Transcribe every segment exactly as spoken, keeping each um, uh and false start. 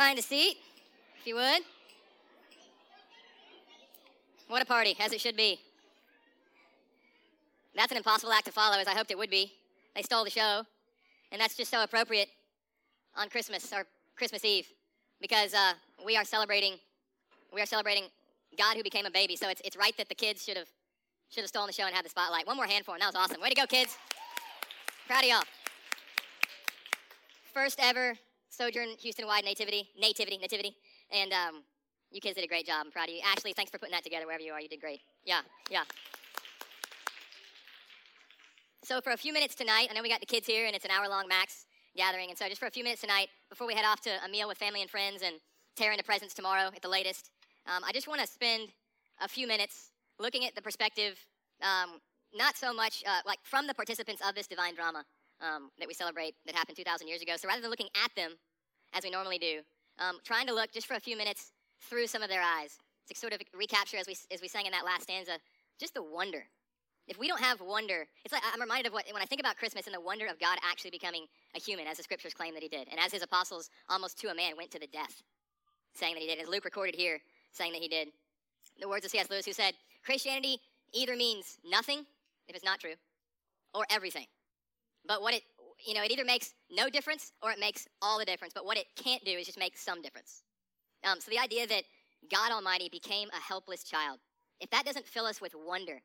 Find a seat, if you would. What a party, as it should be. That's an impossible act to follow, as I hoped it would be. They stole the show, and that's just so appropriate on Christmas, or Christmas Eve, because uh, we are celebrating we are celebrating God who became a baby, so it's it's right that the kids should have should have stolen the show and had the spotlight. One more hand for them. That was awesome. Way to go, kids. Proud of y'all. First ever Sojourn Houston-wide nativity, nativity, nativity, and um, you kids did a great job. I'm proud of you. Ashley, thanks for putting that together wherever you are. You did great. Yeah, yeah. So for a few minutes tonight, I know we got the kids here, and it's an hour-long max gathering, and so just for a few minutes tonight, before we head off to a meal with family and friends and tear into presents tomorrow at the latest, um, I just want to spend a few minutes looking at the perspective, um, not so much uh, like from the participants of this divine drama um, that we celebrate that happened two thousand years ago. So rather than looking at them, as we normally do, um, trying to look just for a few minutes through some of their eyes to sort of recapture, as we as we sang in that last stanza, just the wonder. If we don't have wonder, it's like I'm reminded of what, when I think about Christmas and the wonder of God actually becoming a human, as the scriptures claim that he did, and as his apostles almost to a man went to the death, saying that he did, as Luke recorded here, saying that he did. The words of C S Lewis, who said, Christianity either means nothing, if it's not true, or everything. But what it, you know, it either makes no difference or it makes all the difference, but what it can't do is just make some difference. Um, so the idea that God Almighty became a helpless child, if that doesn't fill us with wonder,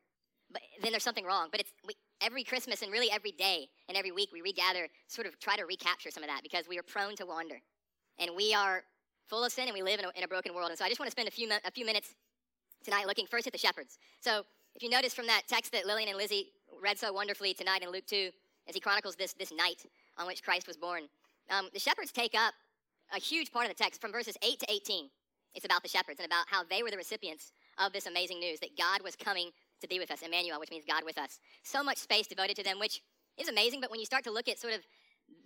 but then there's something wrong. But it's we, every Christmas and really every day and every week we regather, sort of try to recapture some of that, because we are prone to wander. And we are full of sin and we live in a, in a broken world. And so I just want to spend a few a few minutes tonight looking first at the shepherds. So if you notice from that text that Lillian and Lizzie read so wonderfully tonight in Luke two, as he chronicles this, this night on which Christ was born, um, the shepherds take up a huge part of the text from verses eight to eighteen. It's about the shepherds and about how they were the recipients of this amazing news that God was coming to be with us, Emmanuel, which means God with us. So much space devoted to them, which is amazing, but when you start to look at sort of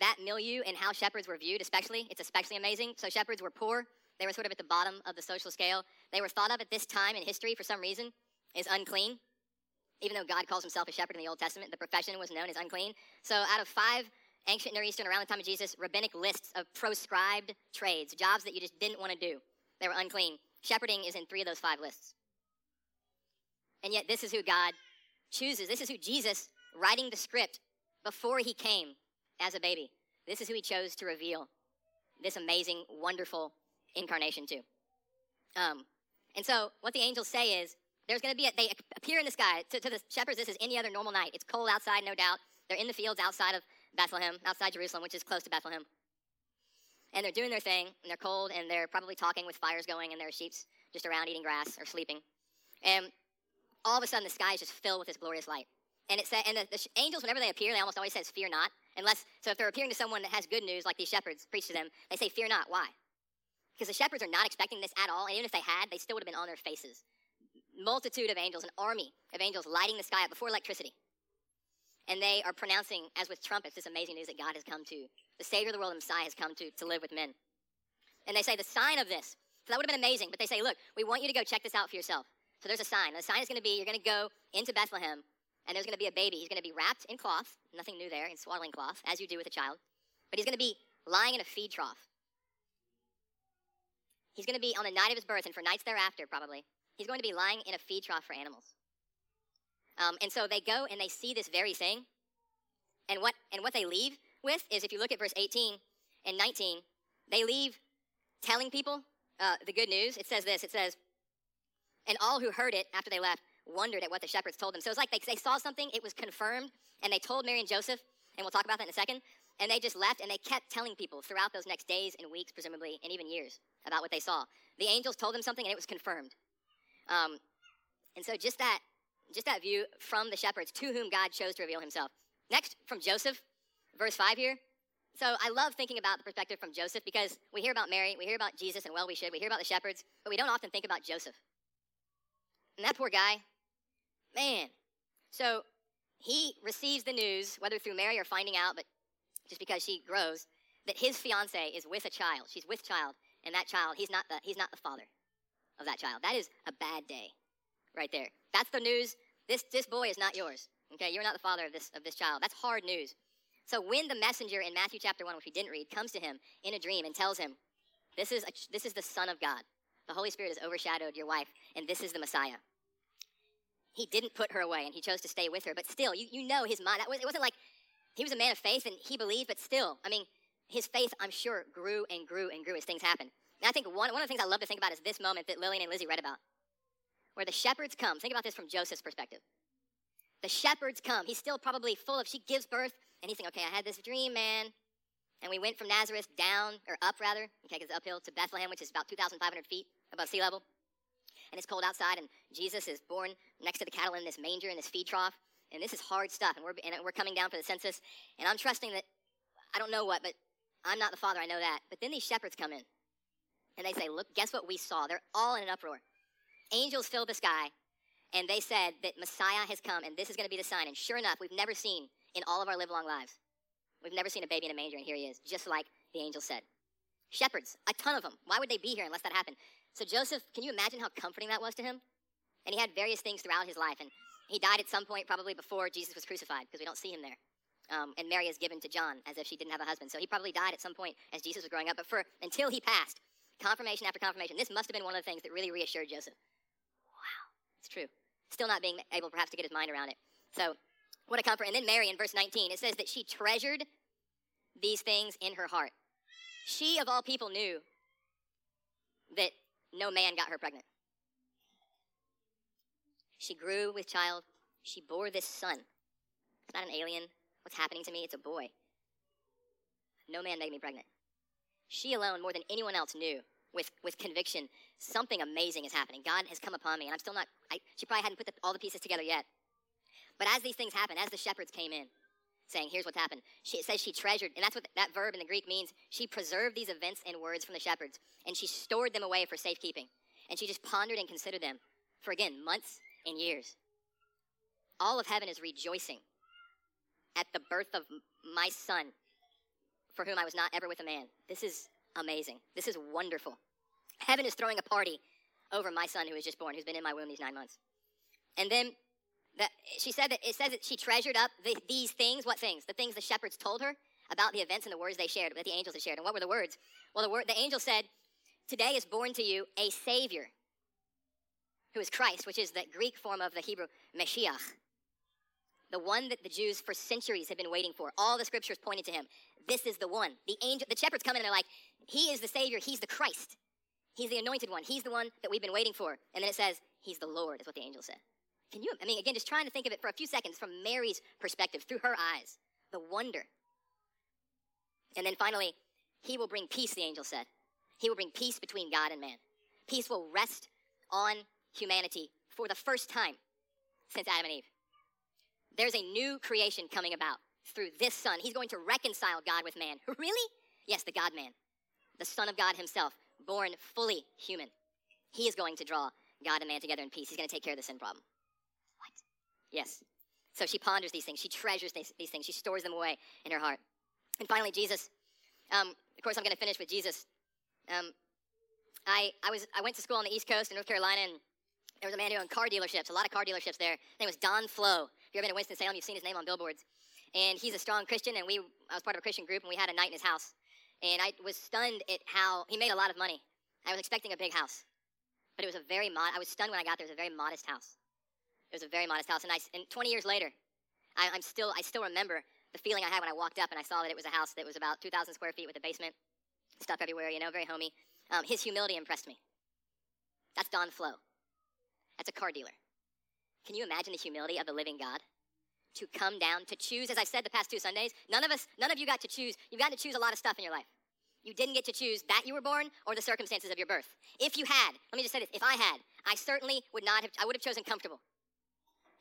that milieu and how shepherds were viewed especially, it's especially amazing. So shepherds were poor. They were sort of at the bottom of the social scale. They were thought of at this time in history, for some reason, as unclean. Even though God calls himself a shepherd in the Old Testament, the profession was known as unclean. So out of five ancient Near Eastern, around the time of Jesus, rabbinic lists of proscribed trades, jobs that you just didn't want to do, they were unclean. Shepherding is in three of those five lists. And yet this is who God chooses. This is who Jesus, writing the script before he came as a baby, this is who he chose to reveal this amazing, wonderful incarnation to. Um, and so what the angels say is, there's going to be, a, they appear in the sky. To, to the shepherds, this is any other normal night. It's cold outside, no doubt. They're in the fields outside of Bethlehem, outside Jerusalem, which is close to Bethlehem. And they're doing their thing, and they're cold, and they're probably talking with fires going, and there are sheep's just around eating grass or sleeping. And all of a sudden, the sky is just filled with this glorious light. And it said, and the, the angels, whenever they appear, they almost always says, fear not. Unless, so if they're appearing to someone that has good news, like these shepherds preach to them, they say, fear not. Why? Because the shepherds are not expecting this at all. And even if they had, they still would have been on their faces. Multitude of angels, an army of angels lighting the sky up before electricity. And they are pronouncing, as with trumpets, this amazing news that God has come to. The Savior of the world, the Messiah, has come to, to live with men. And they say the sign of this. So that would have been amazing. But they say, look, we want you to go check this out for yourself. So there's a sign. The sign is going to be, you're going to go into Bethlehem, and there's going to be a baby. He's going to be wrapped in cloth, nothing new there, in swaddling cloth, as you do with a child. But he's going to be lying in a feed trough. He's going to be, on the night of his birth, and for nights thereafter probably, he's going to be lying in a feed trough for animals. Um, and so they go and they see this very thing. And what and what they leave with is, if you look at verse eighteen and nineteen, they leave telling people uh, the good news. It says this, it says, and all who heard it after they left wondered at what the shepherds told them. So it's like they, they saw something, it was confirmed, and they told Mary and Joseph, and we'll talk about that in a second, and they just left, and they kept telling people throughout those next days and weeks, presumably, and even years, about what they saw. The angels told them something, and it was confirmed. Um, and so just that, just that view from the shepherds to whom God chose to reveal himself. Next, from Joseph, verse five here. So I love thinking about the perspective from Joseph, because we hear about Mary, we hear about Jesus, and well, we should. We hear about the shepherds, but we don't often think about Joseph. And that poor guy, man. So he receives the news, whether through Mary or finding out, but just because she grows, that his fiancée is with a child. She's with child, and that child, he's not the he's not the father of that child. That is a bad day, right there. That's the news. This this boy is not yours. Okay, you're not the father of this of this child. That's hard news. So when the messenger in Matthew chapter one, which we didn't read, comes to him in a dream and tells him This is, a, this is the Son of God. The Holy Spirit has overshadowed your wife, and this is the Messiah. He didn't put her away, and he chose to stay with her. But still, you, you know his mind. That was, it wasn't like he was a man of faith, and he believed, but still, I mean, his faith, I'm sure, grew and grew and grew as things happened. And I think one, one of the things I love to think about is this moment that Lillian and Lizzie read about, where the shepherds come. Think about this from Joseph's perspective. The shepherds come. He's still probably full of, she gives birth, and he's thinking, okay, I had this dream, man. And we went from Nazareth down, or up rather, okay, because it's uphill, to Bethlehem, which is about two thousand five hundred feet above sea level. And it's cold outside, and Jesus is born next to the cattle in this manger, in this feed trough. And this is hard stuff, and we're, and we're coming down for the census. And I'm trusting that, I don't know what, but I'm not the Father, I know that. But then these shepherds come in, and they say, look, guess what we saw? They're all in an uproar. Angels fill the sky, and they said that Messiah has come, and this is going to be the sign. And sure enough, we've never seen in all of our livelong lives, we've never seen a baby in a manger, and here he is, just like the angel said. Shepherds, a ton of them. Why would they be here unless that happened? So Joseph, can you imagine how comforting that was to him? And he had various things throughout his life, and he died at some point probably before Jesus was crucified, because we don't see him there. Um, and Mary is given to John as if she didn't have a husband. So he probably died at some point as Jesus was growing up, but for until he passed, confirmation after confirmation, this must have been one of the things that really reassured Joseph. Wow, it's true. Still not being able perhaps to get his mind around it. So what a comfort. And then Mary in verse nineteen, it says that she treasured these things in her heart. She, of all people, knew that no man got her pregnant. She grew with child. She bore this son. It's not an alien. What's happening to me? It's a boy. No man made me pregnant. She alone, more than anyone else, knew with, with conviction, something amazing is happening. God has come upon me, and I'm still not, I, she probably hadn't put the, all the pieces together yet. But as these things happened, as the shepherds came in, saying, here's what's happened. She, it says she treasured, and that's what that verb in the Greek means. She preserved these events and words from the shepherds, and she stored them away for safekeeping. And she just pondered and considered them for, again, months and years. All of heaven is rejoicing at the birth of my son, for whom I was not ever with a man. This is amazing. This is wonderful. Heaven is throwing a party over my son who was just born, who's been in my womb these nine months. And then that she said that it says that she treasured up the, these things. What things? The things the shepherds told her about the events and the words they shared, that the angels had shared. And what were the words? Well, the word the angel said, "Today is born to you a Savior, who is Christ," which is the Greek form of the Hebrew Mashiach, the one that the Jews for centuries had been waiting for. All the scriptures pointed to him. This is the one. The angel, the shepherds come in and they're like, "He is the Savior. He's the Christ. He's the anointed one. He's the one that we've been waiting for." And then it says, "He's the Lord," is what the angel said. Can you, I mean, again, just trying to think of it for a few seconds from Mary's perspective, through her eyes, the wonder. And then finally, he will bring peace, the angel said. He will bring peace between God and man. Peace will rest on humanity for the first time since Adam and Eve. There's a new creation coming about through this son. He's going to reconcile God with man. Really? Yes, the God-man, the Son of God himself, born fully human. He is going to draw God and man together in peace. He's going to take care of the sin problem. Yes. So she ponders these things. She treasures these, these things. She stores them away in her heart. And finally, Jesus. Um, of course, I'm going to finish with Jesus. Um, I I was I went to school on the East Coast in North Carolina, and there was a man who owned car dealerships, a lot of car dealerships there. His name was Don Flo. If you've ever been to Winston-Salem, you've seen his name on billboards. And he's a strong Christian, and we I was part of a Christian group, and we had a night in his house. And I was stunned at how he made a lot of money. I was expecting a big house. But it was a very mod- I was stunned when I got there. It was a very modest house. It was a very modest house, and, I, and twenty years later, I, I'm still I still remember the feeling I had when I walked up and I saw that it was a house that was about two thousand square feet with a basement, stuff everywhere, you know, very homey. Um, his humility impressed me. That's Don Flo. That's a car dealer. Can you imagine the humility of the living God to come down, to choose? As I've said the past two Sundays, none of us, none of you got to choose. You've gotten to choose a lot of stuff in your life. You didn't get to choose that you were born or the circumstances of your birth. If you had, let me just say this: if I had, I certainly would not have. I would have chosen comfortable.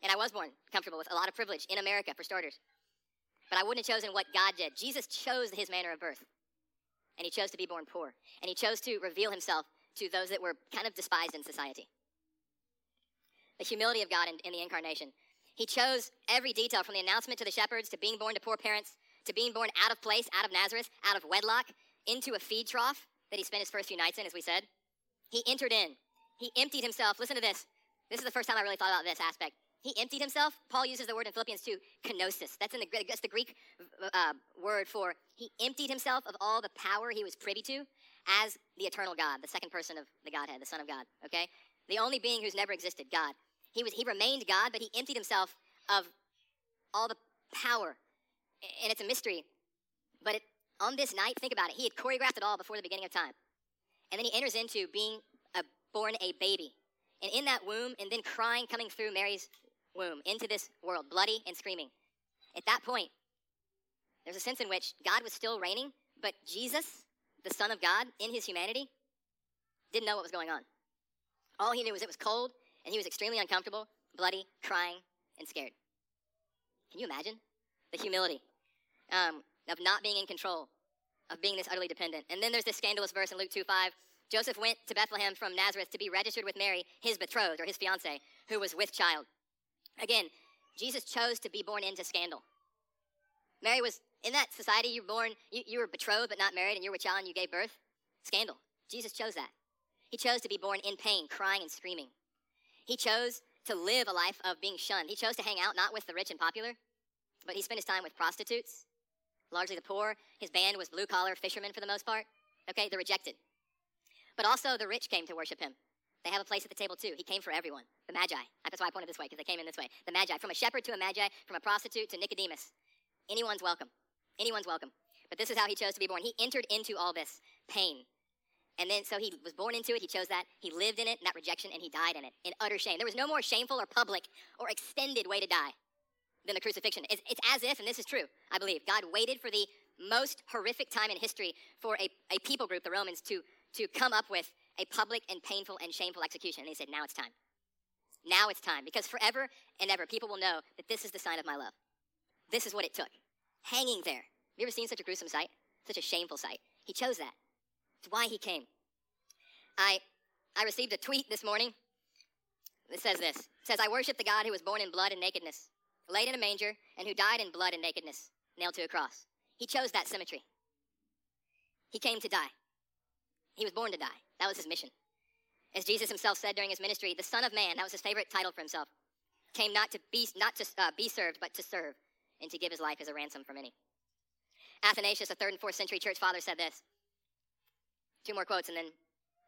And I was born comfortable with a lot of privilege in America, for starters. But I wouldn't have chosen what God did. Jesus chose his manner of birth. And he chose to be born poor. And he chose to reveal himself to those that were kind of despised in society. The humility of God in, in the incarnation. He chose every detail, from the announcement to the shepherds, to being born to poor parents, to being born out of place, out of Nazareth, out of wedlock, into a feed trough that he spent his first few nights in, as we said. He entered in. He emptied himself. Listen to this. This is the first time I really thought about this aspect. He emptied himself. Paul uses the word in Philippians two, kenosis. That's in the, that's the Greek uh, word for he emptied himself of all the power he was privy to, as the eternal God, the second person of the Godhead, the Son of God, okay? The only being who's never existed, God. He was, he remained God, but he emptied himself of all the power. And it's a mystery. But it, on this night, think about it, he had choreographed it all before the beginning of time. And then he enters into being a, born a baby. And in that womb, and then crying coming through Mary's womb into this world, bloody and screaming. At that point, there's a sense in which God was still reigning, but Jesus, the Son of God, in his humanity, didn't know what was going on. All he knew was it was cold, and he was extremely uncomfortable, bloody, crying, and scared. Can you imagine the humility um, of not being in control, of being this utterly dependent? And then there's this scandalous verse in Luke two five. Joseph went to Bethlehem from Nazareth to be registered with Mary, his betrothed, or his fiancée, who was with child. Again, Jesus chose to be born into scandal. Mary was, in that society, you were born, you, you were betrothed but not married, and you were with child and you gave birth. Scandal. Jesus chose that. He chose to be born in pain, crying and screaming. He chose to live a life of being shunned. He chose to hang out not with the rich and popular, but he spent his time with prostitutes, largely the poor. His band was blue-collar fishermen for the most part. Okay, the rejected. But also the rich came to worship him. They have a place at the table too. He came for everyone. The Magi. That's why I pointed this way, because they came in this way. The Magi. From a shepherd to a Magi, from a prostitute to Nicodemus. Anyone's welcome. Anyone's welcome. But this is how he chose to be born. He entered into all this pain. And then, so he was born into it. He chose that. He lived in it, that rejection, and he died in it, in utter shame. There was no more shameful or public or extended way to die than the crucifixion. It's, it's as if, and this is true, I believe, God waited for the most horrific time in history for a, a people group, the Romans, to, to come up with a public and painful and shameful execution. And he said, now it's time. Now it's time. Because forever and ever, people will know that this is the sign of my love. This is what it took. Hanging there. Have you ever seen such a gruesome sight? Such a shameful sight. He chose that. It's why he came. I I received a tweet this morning that says this. It says, I worship the God who was born in blood and nakedness, laid in a manger, and who died in blood and nakedness, nailed to a cross. He chose that symmetry. He came to die. He was born to die. That was his mission. As Jesus himself said during his ministry, the Son of Man, that was his favorite title for himself, came not to be not to uh, be served, but to serve, and to give his life as a ransom for many. Athanasius, a third and fourth century church father, said this. Two more quotes, and then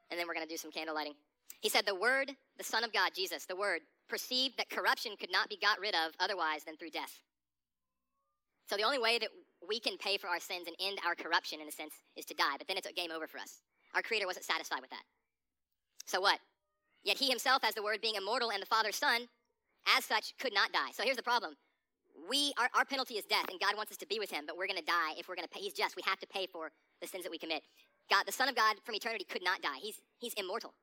and then we're going to do some candle lighting. He said, the Word, the Son of God, Jesus, the Word, perceived that corruption could not be got rid of otherwise than through death. So the only way that we can pay for our sins and end our corruption, in a sense, is to die. But then it's a game over for us. Our Creator wasn't satisfied with that. So what? Yet he himself, as the Word, being immortal, and the Father's Son, as such, could not die. So here's the problem. We, our, our penalty is death, and God wants us to be with him, but we're going to die if we're going to pay. He's just. We have to pay for the sins that we commit. God, the Son of God from eternity could not die. He's, he's immortal.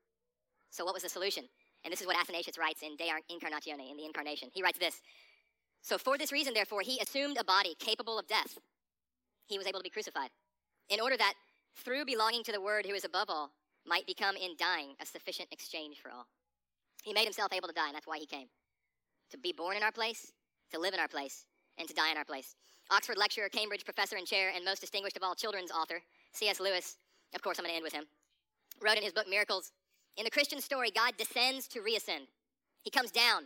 So what was the solution? And this is what Athanasius writes in De Incarnatione, in the Incarnation. He writes this. So for this reason, therefore, he assumed a body capable of death. He was able to be crucified in order that through belonging to the Word who is above all might become in dying a sufficient exchange for all. He made himself able to die, and that's why he came. To be born in our place, to live in our place, and to die in our place. Oxford lecturer, Cambridge professor and chair, and most distinguished of all children's author, C S Lewis, of course I'm going to end with him, wrote in his book Miracles, in the Christian story, God descends to reascend. He comes down,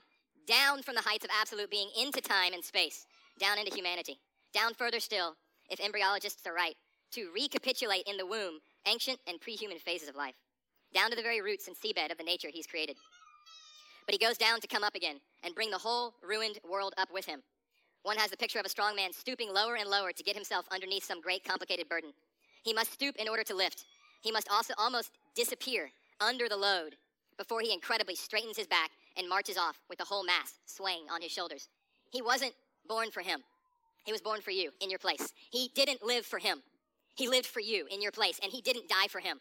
down from the heights of absolute being into time and space, down into humanity, down further still, if embryologists are right, to recapitulate in the womb ancient and pre-human phases of life, down to the very roots and seabed of the nature he's created. But he goes down to come up again and bring the whole ruined world up with him. One has the picture of a strong man stooping lower and lower to get himself underneath some great complicated burden. He must stoop in order to lift. He must also almost disappear under the load before he incredibly straightens his back and marches off with the whole mass swaying on his shoulders. He wasn't born for him. He was born for you, in your place. He didn't live for him. He lived for you, in your place, and he didn't die for him.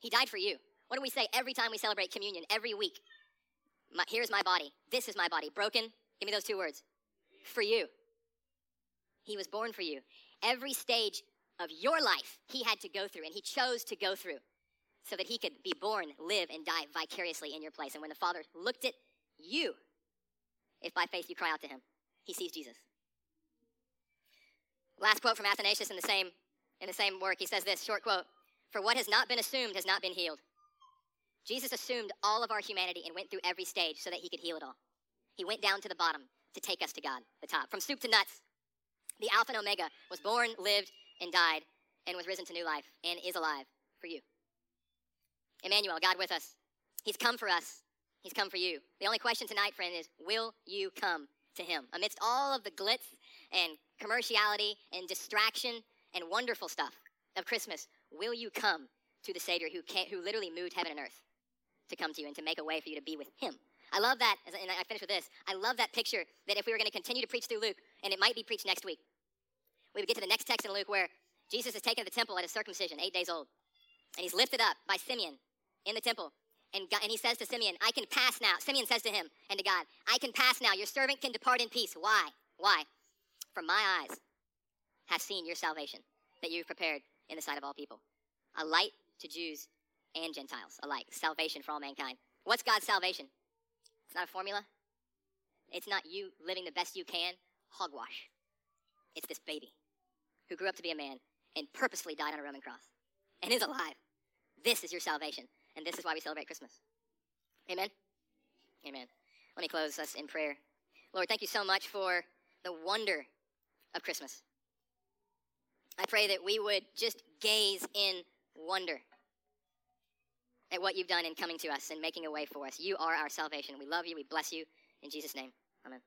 He died for you. What do we say every time we celebrate communion, every week? My, here's my body. This is my body. Broken. Give me those two words. For you. He was born for you. Every stage of your life he had to go through, and he chose to go through so that he could be born, live, and die vicariously in your place. And when the Father looked at you, if by faith you cry out to him, he sees Jesus. Last quote from Athanasius in the same in the same work. He says this, short quote, for what has not been assumed has not been healed. Jesus assumed all of our humanity and went through every stage so that he could heal it all. He went down to the bottom to take us to God, the top. From soup to nuts, the Alpha and Omega was born, lived, and died, and was risen to new life, and is alive. for you. Emmanuel, God with us. He's come for us. He's come for you. The only question tonight, friend, is will you come to him? Amidst all of the glitz and commerciality and distraction and wonderful stuff of Christmas, will you come to the Savior who can't, who literally moved heaven and earth to come to you and to make a way for you to be with him? I love that, and I finish with this. I love that picture that if we were going to continue to preach through Luke, and it might be preached next week, we would get to the next text in Luke where Jesus is taken to the temple at his circumcision, eight days old, and he's lifted up by Simeon in the temple, and God, and he says to Simeon, I can pass now. Simeon says to him and to God, I can pass now. Your servant can depart in peace. Why? Why? For my eyes have seen your salvation that you've prepared in the sight of all people. A light to Jews and Gentiles alike. Salvation for all mankind. What's God's salvation? It's not a formula. It's not you living the best you can. Hogwash. It's this baby who grew up to be a man and purposely died on a Roman cross and is alive. This is your salvation, and this is why we celebrate Christmas. Amen? Amen. Let me close us in prayer. Lord, thank you so much for the wonder of Christmas. I pray that we would just gaze in wonder at what you've done in coming to us and making a way for us. You are our salvation. We love you. We bless you. In Jesus' name, amen.